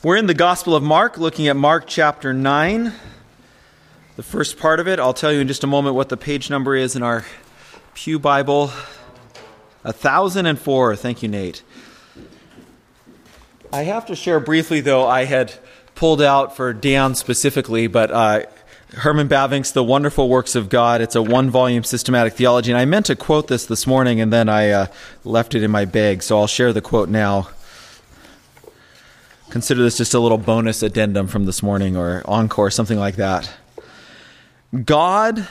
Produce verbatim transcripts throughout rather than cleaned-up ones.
We're in the Gospel of Mark, looking at Mark chapter nine, the first part of it. I'll tell you in just a moment what the page number is in our Pew Bible. one thousand four. Thank you, Nate. I have to share briefly, though, I had pulled out for Dan specifically, but uh, Herman Bavinck's The Wonderful Works of God. It's a one-volume systematic theology, and I meant to quote this this morning, and then I uh, left it in my bag, so I'll share the quote now. Consider this just a little bonus addendum from this morning or encore, something like that. God,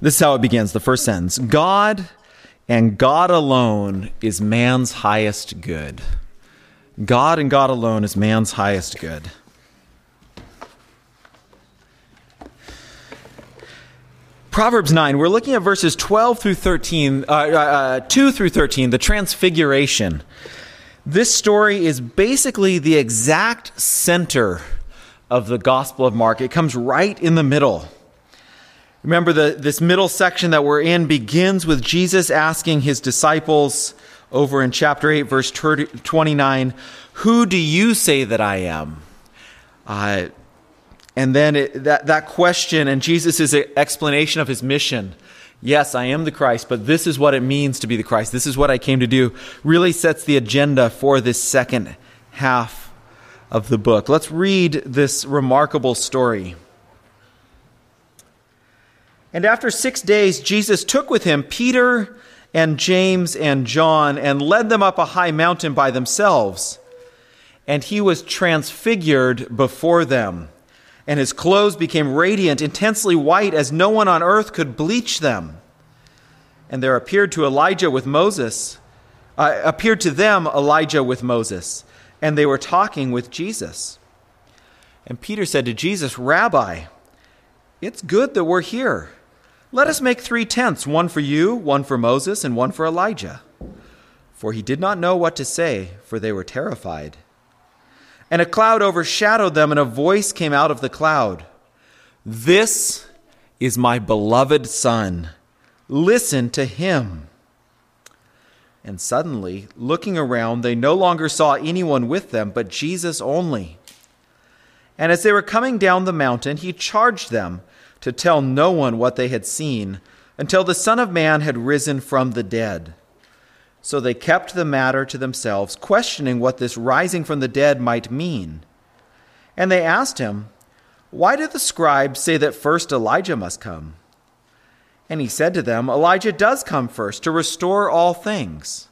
this is how it begins, the first sentence. God and God alone is man's highest good. God and God alone is man's highest good. Proverbs nine, we're looking at verses twelve through thirteen, uh, uh, two through thirteen, the transfiguration. This story is basically the exact center of the Gospel of Mark. It comes right in the middle. Remember, the, this middle section that we're in begins with Jesus asking his disciples over in chapter eight, verse twenty-nine, "Who do you say that I am?" Uh, and then it, that, that question and Jesus' explanation of his mission, yes, I am the Christ, but this is what it means to be the Christ. This is what I came to do, really sets the agenda for this second half of the book. Let's read this remarkable story. And after six days, Jesus took with him Peter and James and John and led them up a high mountain by themselves. And he was transfigured before them, and his clothes became radiant, intensely white, as no one on earth could bleach them. And there appeared to Elijah with Moses, uh, appeared to them Elijah with Moses, and they were talking with Jesus. And Peter said to Jesus, "Rabbi, it's good that we're here. Let us make three tents, one for you, one for Moses, and one for Elijah." For he did not know what to say, for they were terrified. And a cloud overshadowed them, and a voice came out of the cloud. "This is my beloved Son. Listen to him." And suddenly, looking around, they no longer saw anyone with them, but Jesus only. And as they were coming down the mountain, he charged them to tell no one what they had seen until the Son of Man had risen from the dead. So they kept the matter to themselves, questioning what this rising from the dead might mean. And they asked him, "Why do the scribes say that first Elijah must come?" And he said to them, "Elijah does come first to restore all things.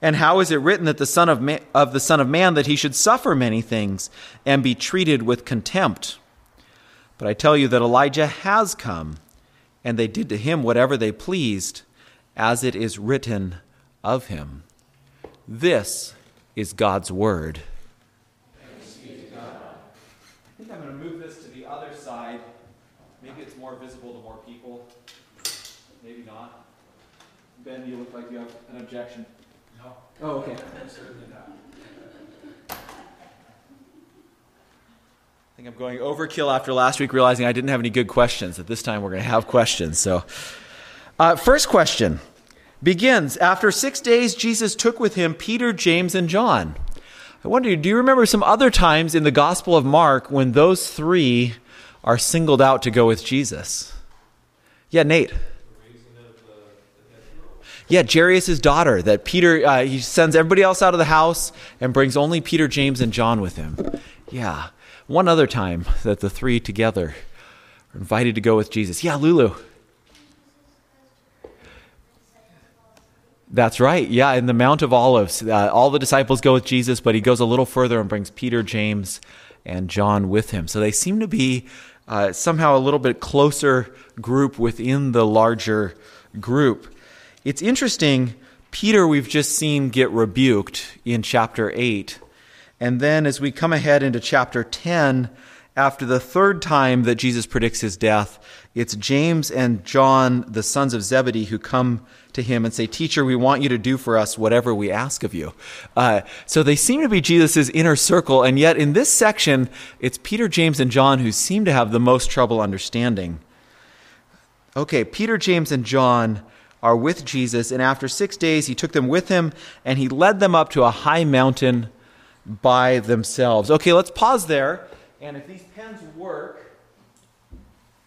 And how is it written that the Son of Man, of the Son of Man that he should suffer many things and be treated with contempt? But I tell you that Elijah has come, and they did to him whatever they pleased, as it is written of him." This is God's word. Thanks be to God. I think I'm going to move this to the other side. Maybe it's more visible to more people. Maybe not. Ben, you look like you have an objection. No. Oh, okay. Certainly not. I think I'm going overkill after last week, realizing I didn't have any good questions. At this time, we're going to have questions. So, uh, first question begins, after six days, Jesus took with him Peter, James, and John. I wonder, do you remember some other times in the Gospel of Mark when those three are singled out to go with Jesus? Yeah, Nate. Yeah, Jairus' daughter, that Peter, uh, he sends everybody else out of the house and brings only Peter, James, and John with him. Yeah. One other time that the three together are invited to go with Jesus. Yeah, Lulu. That's right. Yeah, in the Mount of Olives, uh, all the disciples go with Jesus, but he goes a little further and brings Peter, James, and John with him. So they seem to be uh, somehow a little bit closer group within the larger group. It's interesting, Peter we've just seen get rebuked in chapter eight. And then as we come ahead into chapter ten, after the third time that Jesus predicts his death, it's James and John, the sons of Zebedee, who come to him and say, "Teacher, we want you to do for us whatever we ask of you." Uh, so they seem to be Jesus' inner circle, and yet in this section, it's Peter, James, and John who seem to have the most trouble understanding. Okay, Peter, James, and John are with Jesus, and after six days, he took them with him, and he led them up to a high mountain by themselves. Okay, let's pause there. And if these pens work,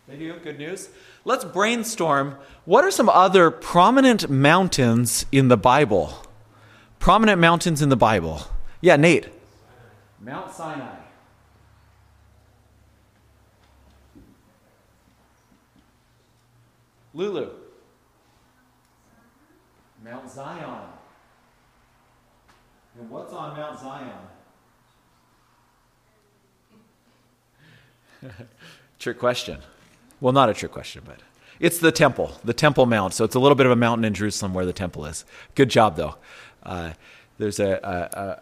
they do, good news. Let's brainstorm. What are some other prominent mountains in the Bible? Prominent mountains in the Bible. Yeah, Nate. Mount Sinai. Lulu. Mount Zion. And what's on Mount Zion? Trick question. Well, not a trick question, but it's the temple, the Temple Mount. So it's a little bit of a mountain in Jerusalem where the temple is. Good job, though. Uh, there's a,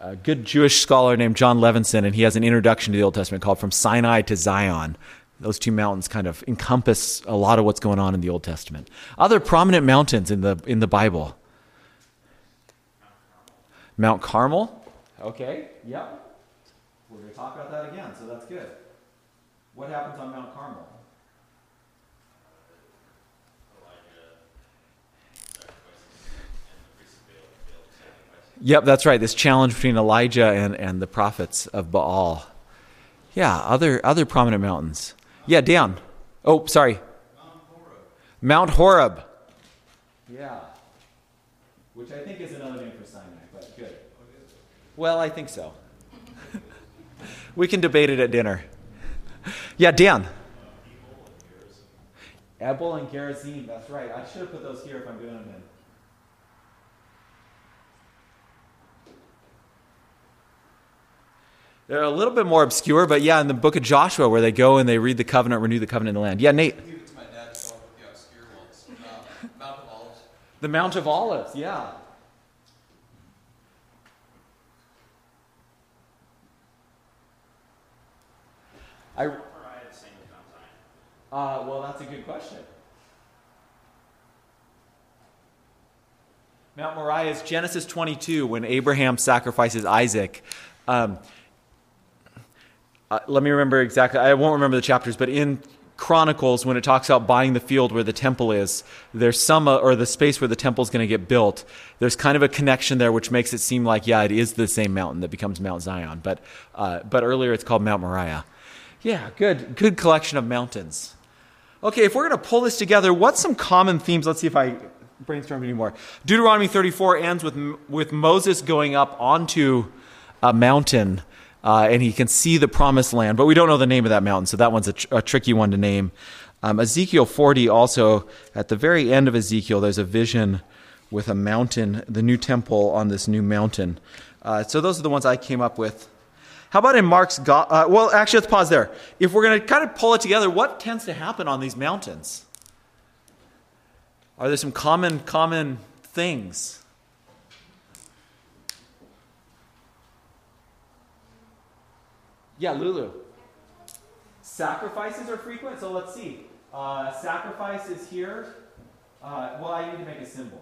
a, a good Jewish scholar named John Levinson, and he has an introduction to the Old Testament called From Sinai to Zion. Those two mountains kind of encompass a lot of what's going on in the Old Testament. Other prominent mountains in the in the Bible. Mount Carmel. Okay, yep. We're going to talk about that again, so that's good. What happens on Mount Carmel? Yep, that's right. This challenge between Elijah and, and the prophets of Baal. Yeah, other other prominent mountains. Yeah, down. Oh, sorry. Mount Horeb. Mount Horeb. Yeah. Which I think is another name for Sinai, but good. Well, I think so. We can debate it at dinner. Yeah, Dan. Ebal and Gerizim, that's right. I should have put those here if I'm doing them in. They're a little bit more obscure, but yeah, in the book of Joshua where they go and they read the covenant, renew the covenant in the land. Yeah, Nate. Leave it to my dad to come up with the obscure ones. Um, Mount of Olives. The Mount of Olives, yeah. I, uh, well, that's a good question. Mount Moriah is Genesis twenty-two when Abraham sacrifices Isaac. Um, uh, let me remember exactly, I won't remember the chapters, but in Chronicles, when it talks about buying the field where the temple is, there's some, uh, or the space where the temple's going to get built, there's kind of a connection there which makes it seem like, yeah, it is the same mountain that becomes Mount Zion, but uh, but earlier it's called Mount Moriah. Yeah, good, good collection of mountains. Okay, if we're going to pull this together, what's some common themes? Let's see if I brainstorm anymore. Deuteronomy thirty-four ends with with Moses going up onto a mountain, uh, and he can see the promised land, but we don't know the name of that mountain, so that one's a, tr- a tricky one to name. Um, Ezekiel forty also, at the very end of Ezekiel, there's a vision with a mountain, the new temple on this new mountain. Uh, so those are the ones I came up with. How about in Mark's, go- uh, well, actually, let's pause there. If we're going to kind of pull it together, what tends to happen on these mountains? Are there some common, common things? Yeah, Lulu. Sacrifices are frequent, so let's see. Uh, sacrifice is here. Uh, well, I need to make a symbol.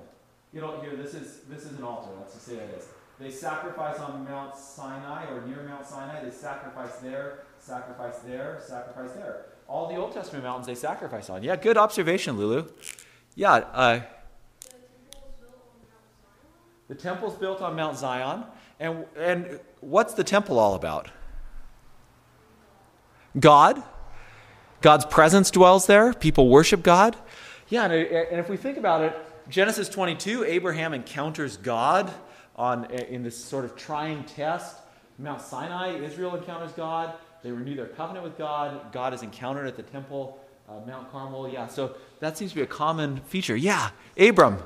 You know, here, this is this is an altar. Let's just say that it is. They sacrifice on Mount Sinai or near Mount Sinai. They sacrifice there, sacrifice there, sacrifice there. All the Old Testament mountains they sacrifice on. Yeah, good observation, Lulu. Yeah. Uh, the temple's built on Mount Zion. And and what's the temple all about? God, God's presence dwells there. People worship God. Yeah, and, and if we think about it, Genesis twenty-two, Abraham encounters God on in this sort of trying test. Mount Sinai, Israel encounters God. They renew their covenant with God. God is encountered at the temple, uh, Mount Carmel. Yeah, so that seems to be a common feature. Yeah, Abram.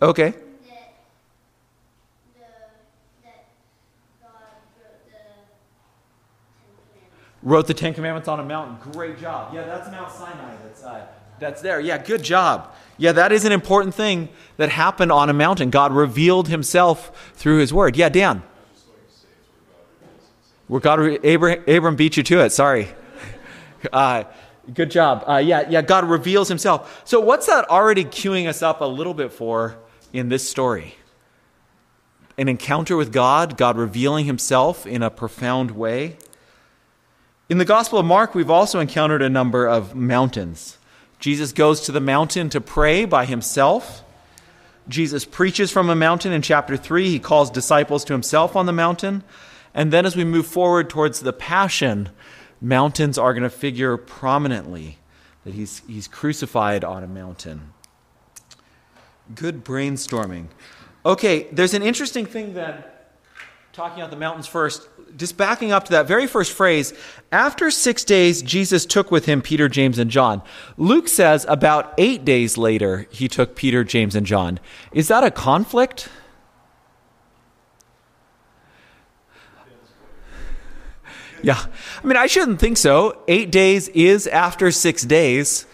Okay. That, the, that God wrote the Ten Commandments. Wrote the Ten Commandments on a mountain. Great job. Yeah, that's Mount Sinai. That's uh, that's there. Yeah, good job. Yeah, that is an important thing that happened on a mountain. God revealed himself through his word. Yeah, Dan. Where God, Abram, Abram beat you to it. Sorry. uh, good job. Uh, yeah, yeah, God reveals himself. So what's that already queuing us up a little bit for in this story? An encounter with God, God revealing himself in a profound way. In the Gospel of Mark, we've also encountered a number of mountains. Jesus goes to the mountain to pray by himself. Jesus preaches from a mountain in chapter three. He calls disciples to himself on the mountain. And then as we move forward towards the Passion, mountains are going to figure prominently, that he's, he's crucified on a mountain. Good brainstorming. Okay, there's an interesting thing then, talking about the mountains first, just backing up to that very first phrase, after six days, Jesus took with him Peter, James, and John. Luke says about eight days later, he took Peter, James, and John. Is that a conflict? Yeah. I mean, I shouldn't think so. Eight days is after six days,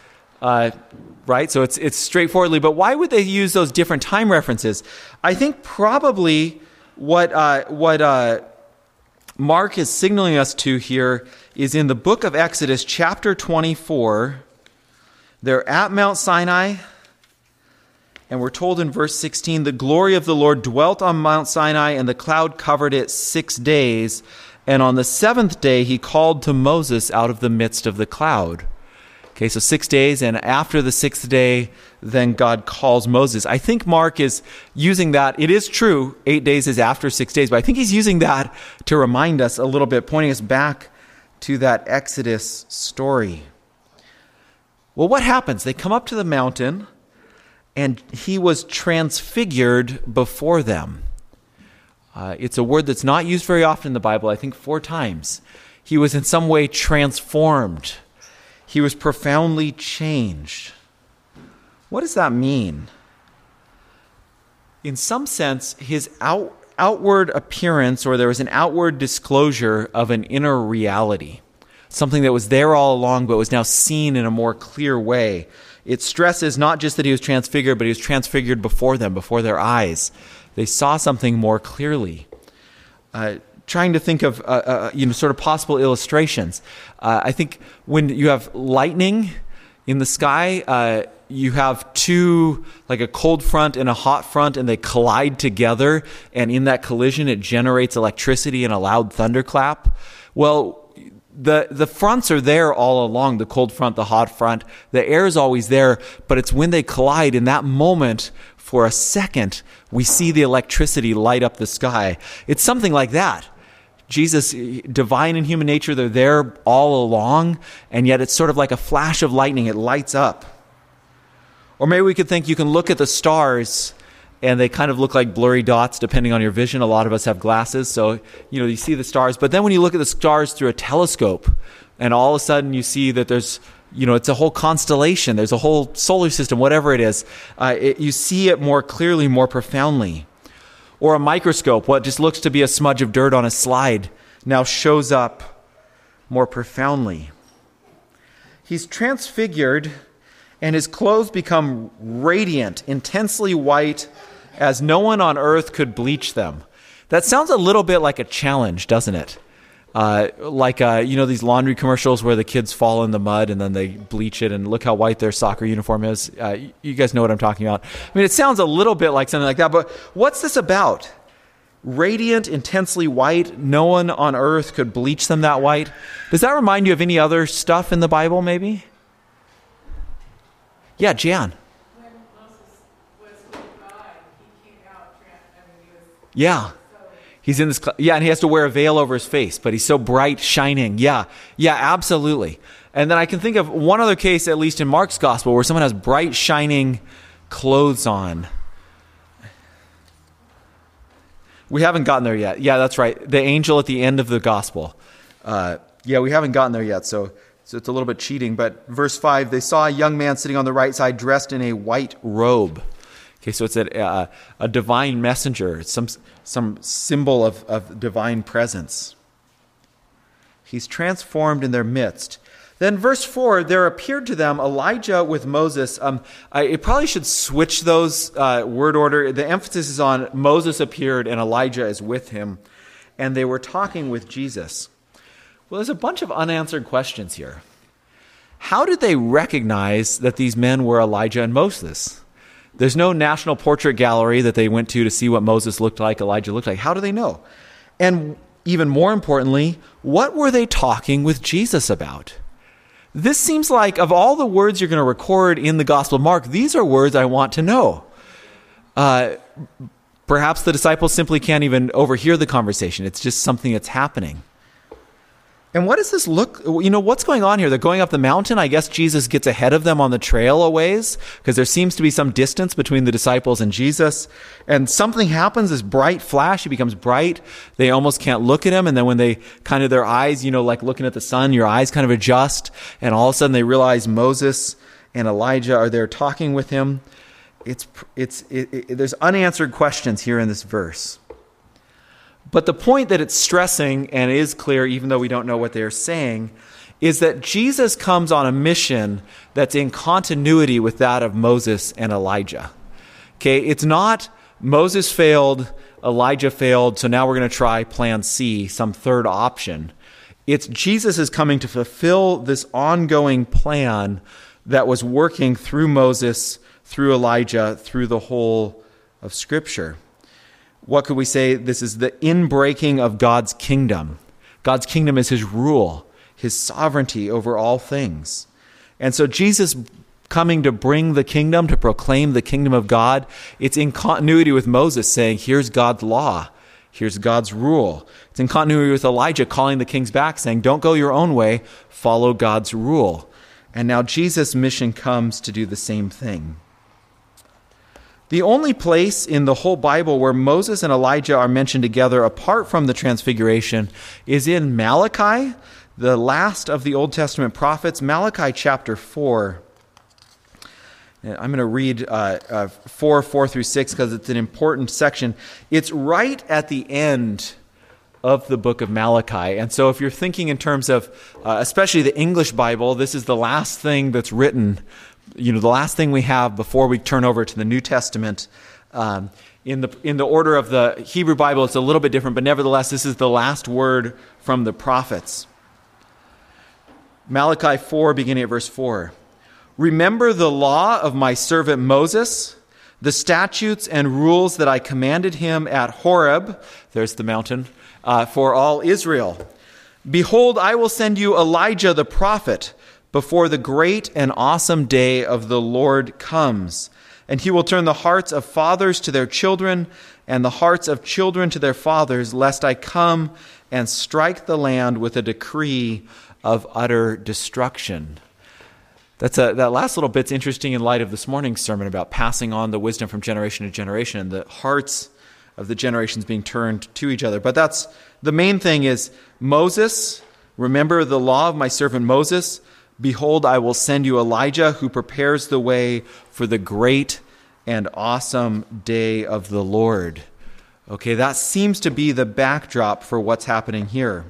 uh, right? So it's it's straightforwardly. But why would they use those different time references? I think probably what uh, what uh, Mark is signaling us to here is in the book of Exodus, chapter twenty-four. They're at Mount Sinai, and we're told in verse sixteen, the glory of the Lord dwelt on Mount Sinai, and the cloud covered it six days. And on the seventh day, he called to Moses out of the midst of the cloud. Okay, so six days, and after the sixth day, then God calls Moses. I think Mark is using that. It is true, eight days is after six days, but I think he's using that to remind us a little bit, pointing us back to that Exodus story. Well, what happens? They come up to the mountain, and he was transfigured before them. Uh, it's a word that's not used very often in the Bible, I think four times. He was in some way transformed. He was profoundly changed. What does that mean? In some sense, his out, outward appearance, or there was an outward disclosure of an inner reality, something that was there all along but was now seen in a more clear way. It stresses not just that he was transfigured, but he was transfigured before them, before their eyes. They saw something more clearly. Uh, trying to think of uh, uh, you know sort of possible illustrations. Uh, I think when you have lightning in the sky, uh, you have two, like a cold front and a hot front, and they collide together. And in that collision, it generates electricity and a loud thunderclap. Well, The the fronts are there all along, the cold front, the hot front. The air is always there, but it's when they collide in that moment, for a second, we see the electricity light up the sky. It's something like that. Jesus, divine and human nature, they're there all along, and yet it's sort of like a flash of lightning. It lights up. Or maybe we could think you can look at the stars, and they kind of look like blurry dots depending on your vision. A lot of us have glasses, so you know you see the stars. But then when you look at the stars through a telescope, and all of a sudden you see that there's, you know, it's a whole constellation. There's a whole solar system, whatever it is. Uh, it, you see it more clearly, more profoundly. Or a microscope, what just looks to be a smudge of dirt on a slide, now shows up more profoundly. He's transfigured, and his clothes become radiant, intensely white, as no one on earth could bleach them. That sounds a little bit like a challenge, doesn't it? Uh, like, uh, you know, these laundry commercials where the kids fall in the mud and then they bleach it and look how white their soccer uniform is. Uh, you guys know what I'm talking about. I mean, it sounds a little bit like something like that, but what's this about? Radiant, intensely white, no one on earth could bleach them that white. Does that remind you of any other stuff in the Bible, maybe? Yeah, Jan. Yeah. He's in this, cl- yeah, and he has to wear a veil over his face, but he's so bright, shining. Yeah, yeah, absolutely. And then I can think of one other case, at least in Mark's gospel, where someone has bright, shining clothes on. We haven't gotten there yet. Yeah, that's right. The angel at the end of the gospel. Uh, yeah, we haven't gotten there yet, so so it's a little bit cheating. But verse five, they saw a young man sitting on the right side dressed in a white robe. Okay, so it's a, uh, a divine messenger, some some symbol of, of divine presence. He's transformed in their midst. Then verse four, there appeared to them Elijah with Moses. Um, I it probably should switch those uh, word order. The emphasis is on Moses appeared and Elijah is with him. And they were talking with Jesus. Well, there's a bunch of unanswered questions here. How did they recognize that these men were Elijah and Moses? There's no national portrait gallery that they went to to see what Moses looked like, Elijah looked like. How do they know? And even more importantly, what were they talking with Jesus about? This seems like, of all the words you're going to record in the Gospel of Mark, these are words I want to know. Uh, perhaps the disciples simply can't even overhear the conversation. It's just something that's happening. And what does this look, you know, what's going on here? They're going up the mountain. I guess Jesus gets ahead of them on the trail a ways, because there seems to be some distance between the disciples and Jesus. And something happens, this bright flash, he becomes bright. They almost can't look at him. And then when they kind of, their eyes, you know, like looking at the sun, your eyes kind of adjust. And all of a sudden they realize Moses and Elijah are there talking with him. It's, it's, it, it, there's unanswered questions here in this verse. But the point that it's stressing, and is clear even though we don't know what they're saying, is that Jesus comes on a mission that's in continuity with that of Moses and Elijah. Okay, it's not Moses failed, Elijah failed, so now we're going to try plan C, some third option. It's Jesus is coming to fulfill this ongoing plan that was working through Moses, through Elijah, through the whole of Scripture. What could we say? This is the inbreaking of God's kingdom. God's kingdom is his rule, his sovereignty over all things. And so Jesus coming to bring the kingdom, to proclaim the kingdom of God, it's in continuity with Moses saying, here's God's law, here's God's rule. It's in continuity with Elijah calling the kings back, saying, don't go your own way, follow God's rule. And now Jesus' mission comes to do the same thing. The only place in the whole Bible where Moses and Elijah are mentioned together apart from the Transfiguration is in Malachi, the last of the Old Testament prophets, Malachi chapter four. I'm going to read uh, uh, four, four through six, because it's an important section. It's right at the end of the book of Malachi. And so if you're thinking in terms of, uh, especially the English Bible, this is the last thing that's written, you know, the last thing we have before we turn over to the New Testament. Um, in the in the order of the Hebrew Bible, it's a little bit different, but nevertheless, this is the last word from the prophets. Malachi four, beginning at verse four. Remember the law of my servant Moses, the statutes and rules that I commanded him at Horeb, there's the mountain, uh, for all Israel. Behold, I will send you Elijah the prophet before the great and awesome day of the Lord comes, and he will turn the hearts of fathers to their children and the hearts of children to their fathers, lest I come and strike the land with a decree of utter destruction. That's a, that last little bit's interesting in light of this morning's sermon about passing on the wisdom from generation to generation and the hearts of the generations being turned to each other. But that's the main thing is Moses, remember the law of my servant Moses. Behold, I will send you Elijah who prepares the way for the great and awesome day of the Lord. Okay, that seems to be the backdrop for what's happening here.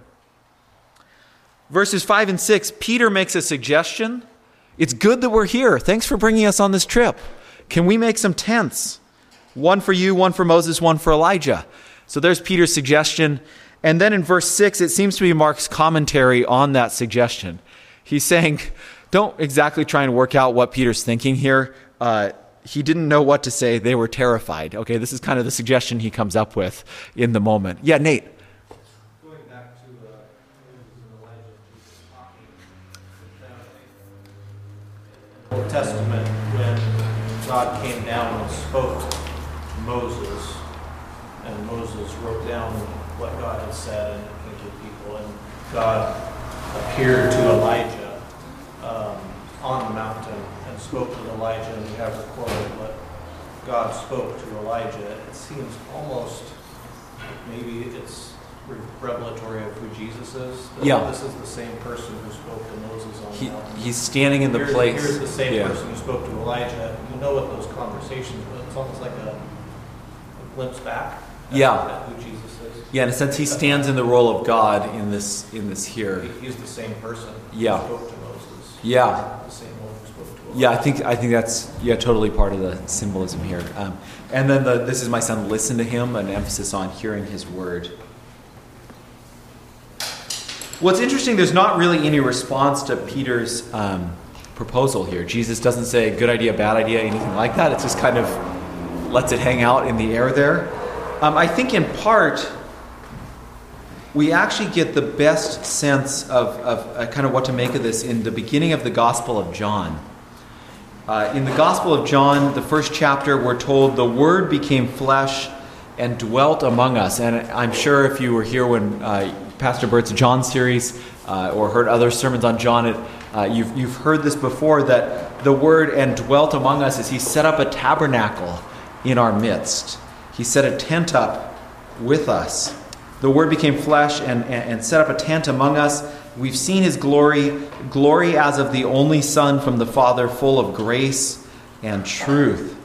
Verses five and six, Peter makes a suggestion. It's good that we're here. Thanks for bringing us on this trip. Can we make some tents? One for you, one for Moses, one for Elijah. So there's Peter's suggestion. And then in verse six, it seems to be Mark's commentary on that suggestion. He's saying, don't exactly try and work out what Peter's thinking here. Uh, he didn't know what to say. They were terrified. Okay, this is kind of the suggestion he comes up with in the moment. Yeah, Nate. Old Testament, when God came down and spoke to Moses, and Moses wrote down what God had said and to the people, and God appeared to Elijah um, on the mountain and spoke to Elijah, and we have recorded what God spoke to Elijah. It seems almost, maybe it's revelatory of who Jesus is. Yeah. This is the same person who spoke to Moses on he, the mountain. He's standing in the here's, place. Here's the same yeah. person who spoke to Elijah. You know what those conversations were. It's almost like a, a glimpse back at, yeah. at who Jesus is. Yeah, in a sense, he stands in the role of God in this in this here. He's the same person yeah. who spoke to Moses. Yeah. The same one who spoke to Elijah. Yeah, I think I think that's yeah totally part of the symbolism here. Um, and then the, this is my son, listen to him, an emphasis on hearing his word. What's interesting, there's not really any response to Peter's um, proposal here. Jesus doesn't say, good idea, bad idea, anything like that. It's just kind of lets it hang out in the air there. Um, I think in part, we actually get the best sense of, of uh, kind of what to make of this in the beginning of the Gospel of John. Uh, in the Gospel of John, the first chapter, we're told the Word became flesh and dwelt among us. And I'm sure if you were here when uh, Pastor Burt's John series uh, or heard other sermons on John, it, uh, you've, you've heard this before, that the Word and dwelt among us is He set up a tabernacle in our midst. He set a tent up with us. The Word became flesh and, and, and set up a tent among us. We've seen His glory, glory as of the only Son from the Father, full of grace and truth.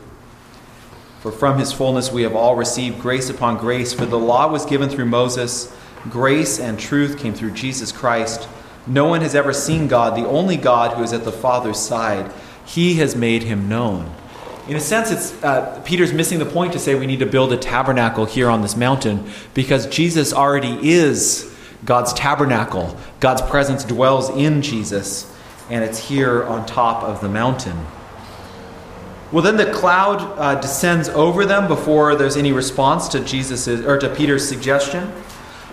For from His fullness we have all received grace upon grace. For the law was given through Moses. Grace and truth came through Jesus Christ. No one has ever seen God, the only God who is at the Father's side. He has made Him known. In a sense, it's uh, Peter's missing the point to say we need to build a tabernacle here on this mountain, because Jesus already is God's tabernacle. God's presence dwells in Jesus, and it's here on top of the mountain. Well, then the cloud uh, descends over them before there's any response to Jesus's or to Peter's suggestion.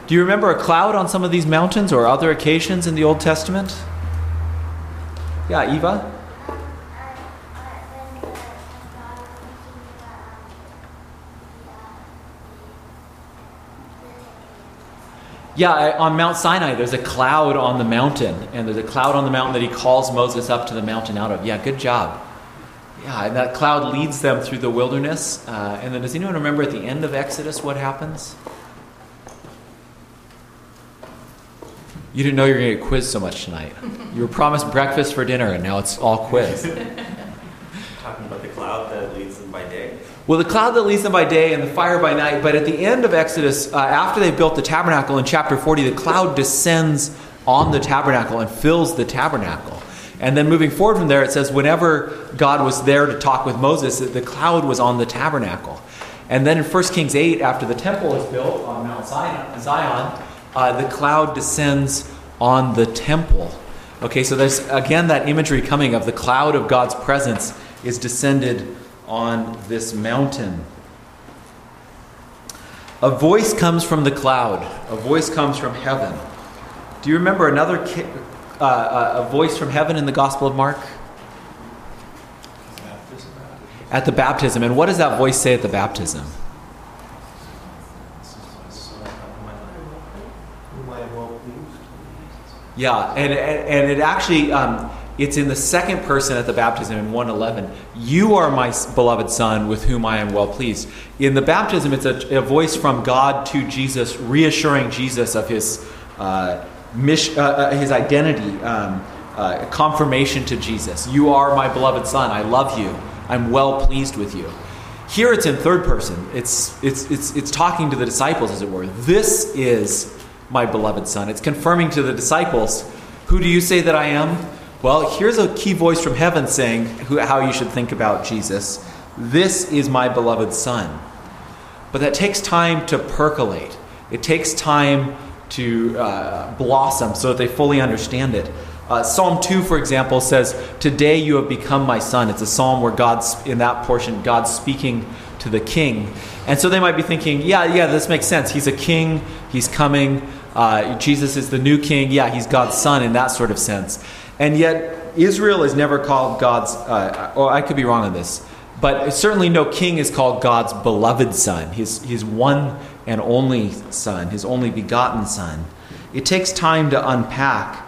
Do you remember a cloud on some of these mountains or other occasions in the Old Testament? Yeah, Eva? Yeah, on Mount Sinai, there's a cloud on the mountain. And there's a cloud on the mountain that He calls Moses up to the mountain out of. Yeah, good job. Yeah, and that cloud leads them through the wilderness. Uh, and then does anyone remember at the end of Exodus what happens? You didn't know you were going to get quiz so much tonight. You were promised breakfast for dinner, and now it's all quiz. Talking about the cloud that leads them by day? Well, the cloud that leads them by day and the fire by night, but at the end of Exodus, uh, after they built the tabernacle in chapter forty, the cloud descends on the tabernacle and fills the tabernacle. And then moving forward from there, it says whenever God was there to talk with Moses, the cloud was on the tabernacle. And then in First Kings eight, after the temple is built on Mount Zion, uh, the cloud descends on the temple. Okay, so there's again that imagery coming of the cloud of God's presence is descended on this mountain. A voice comes from the cloud. A voice comes from heaven. Do you remember another uh, a voice from heaven in the Gospel of Mark? Baptism. At the baptism. And what does that voice say at the baptism? Yeah, and and it actually. Um, It's in the second person at the baptism in one eleven. You are my beloved Son with whom I am well pleased. In the baptism, it's a, a voice from God to Jesus, reassuring Jesus of his uh, mission, uh, his identity, um, uh, confirmation to Jesus. You are my beloved Son. I love you. I'm well pleased with you. Here it's in third person. It's it's it's it's talking to the disciples, as it were. This is my beloved Son. It's confirming to the disciples, who do you say that I am? Well, here's a key voice from heaven saying who, how you should think about Jesus. This is my beloved Son. But that takes time to percolate. It takes time to uh, blossom so that they fully understand it. Uh, Psalm two, for example, says, today you have become my Son. It's a psalm where God's, in that portion, God's speaking to the king. And so they might be thinking, yeah, yeah, this makes sense. He's a king. He's coming. Uh, Jesus is the new king. Yeah, he's God's Son in that sort of sense. And yet, Israel is never called God's, uh, or I could be wrong on this, but certainly no king is called God's beloved Son, his, his one and only Son, His only begotten Son. It takes time to unpack.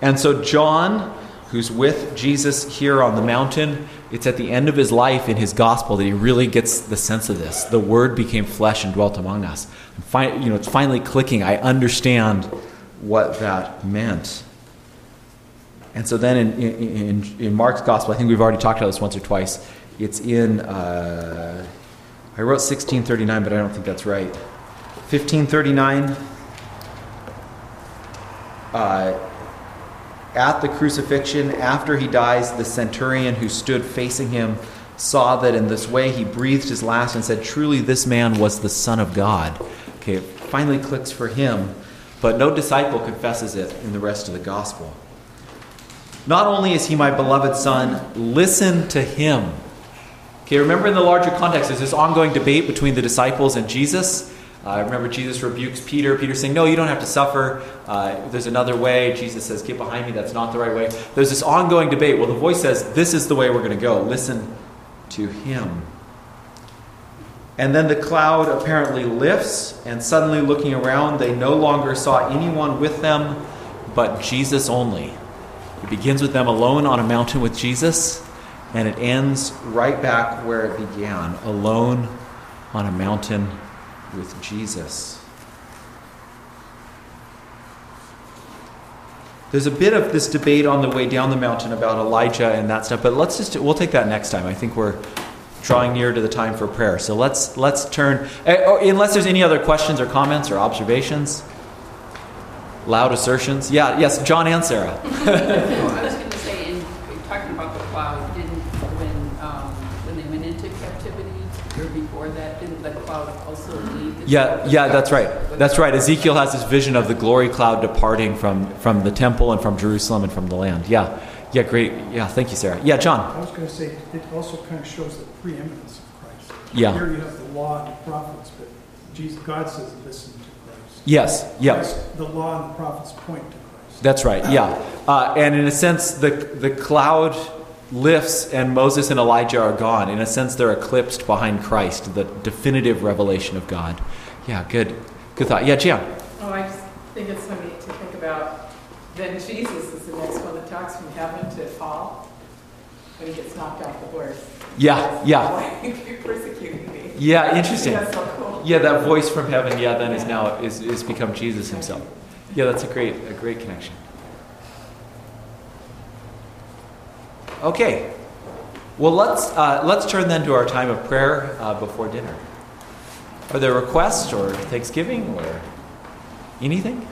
And so John, who's with Jesus here on the mountain, it's at the end of his life in his gospel that he really gets the sense of this. The Word became flesh and dwelt among us. And fi- you know, it's finally clicking. I understand what that meant. And so then in, in, in, in Mark's gospel, I think we've already talked about this once or twice. It's in, uh, I wrote sixteen thirty-nine, but I don't think that's right. fifteen thirty-nine, uh, at the crucifixion, after he dies, the centurion who stood facing him saw that in this way he breathed his last and said, truly this man was the Son of God. Okay, it finally clicks for him, but no disciple confesses it in the rest of the gospel. Not only is he my beloved Son, listen to him. Okay, remember in the larger context, there's this ongoing debate between the disciples and Jesus. I uh, remember Jesus rebukes Peter. Peter saying, no, you don't have to suffer. Uh, there's another way. Jesus says, get behind me. That's not the right way. There's this ongoing debate. Well, the voice says, this is the way we're going to go. Listen to him. And then the cloud apparently lifts, and suddenly looking around, they no longer saw anyone with them but Jesus only. It begins with them alone on a mountain with Jesus, and it ends right back where it began, alone on a mountain with Jesus. There's a bit of this debate on the way down the mountain about Elijah and that stuff, but let's just we'll take that next time. I think we're drawing near to the time for prayer. So let's let's turn, unless there's any other questions or comments or observations, loud assertions. Yeah, yes, John and Sarah. I was going to say, in talking about the cloud, didn't when um, when they went into captivity or before that, didn't the cloud also lead? Yeah, yeah, that's right. That's right. Ezekiel has this vision of the glory cloud departing from, from the temple and from Jerusalem and from the land. Yeah. Yeah, great. Yeah, thank you, Sarah. Yeah, John. I was going to say, it also kind of shows the preeminence of Christ. Yeah. Here you have the law and the prophets, but Jesus, God says, listen to Christ. Yes, yes. Christ, the law and the prophets point to Christ. That's right, yeah. Uh, and in a sense, the the cloud lifts and Moses and Elijah are gone. In a sense, they're eclipsed behind Christ, the definitive revelation of God. Yeah, good good thought. Yeah, Gian. Oh, I just think it's so neat to think about. Then Jesus is the next one that talks from heaven to Paul when he gets knocked off the horse. Yeah, yeah. Like, you're persecuting me. Yeah, interesting. That's so cool. Yeah, that voice from heaven, yeah, then yeah. is now is, is become Jesus himself. Yeah, that's a great a great connection. Okay. Well, let's uh, let's turn then to our time of prayer uh, before dinner. Are there requests or Thanksgiving or anything?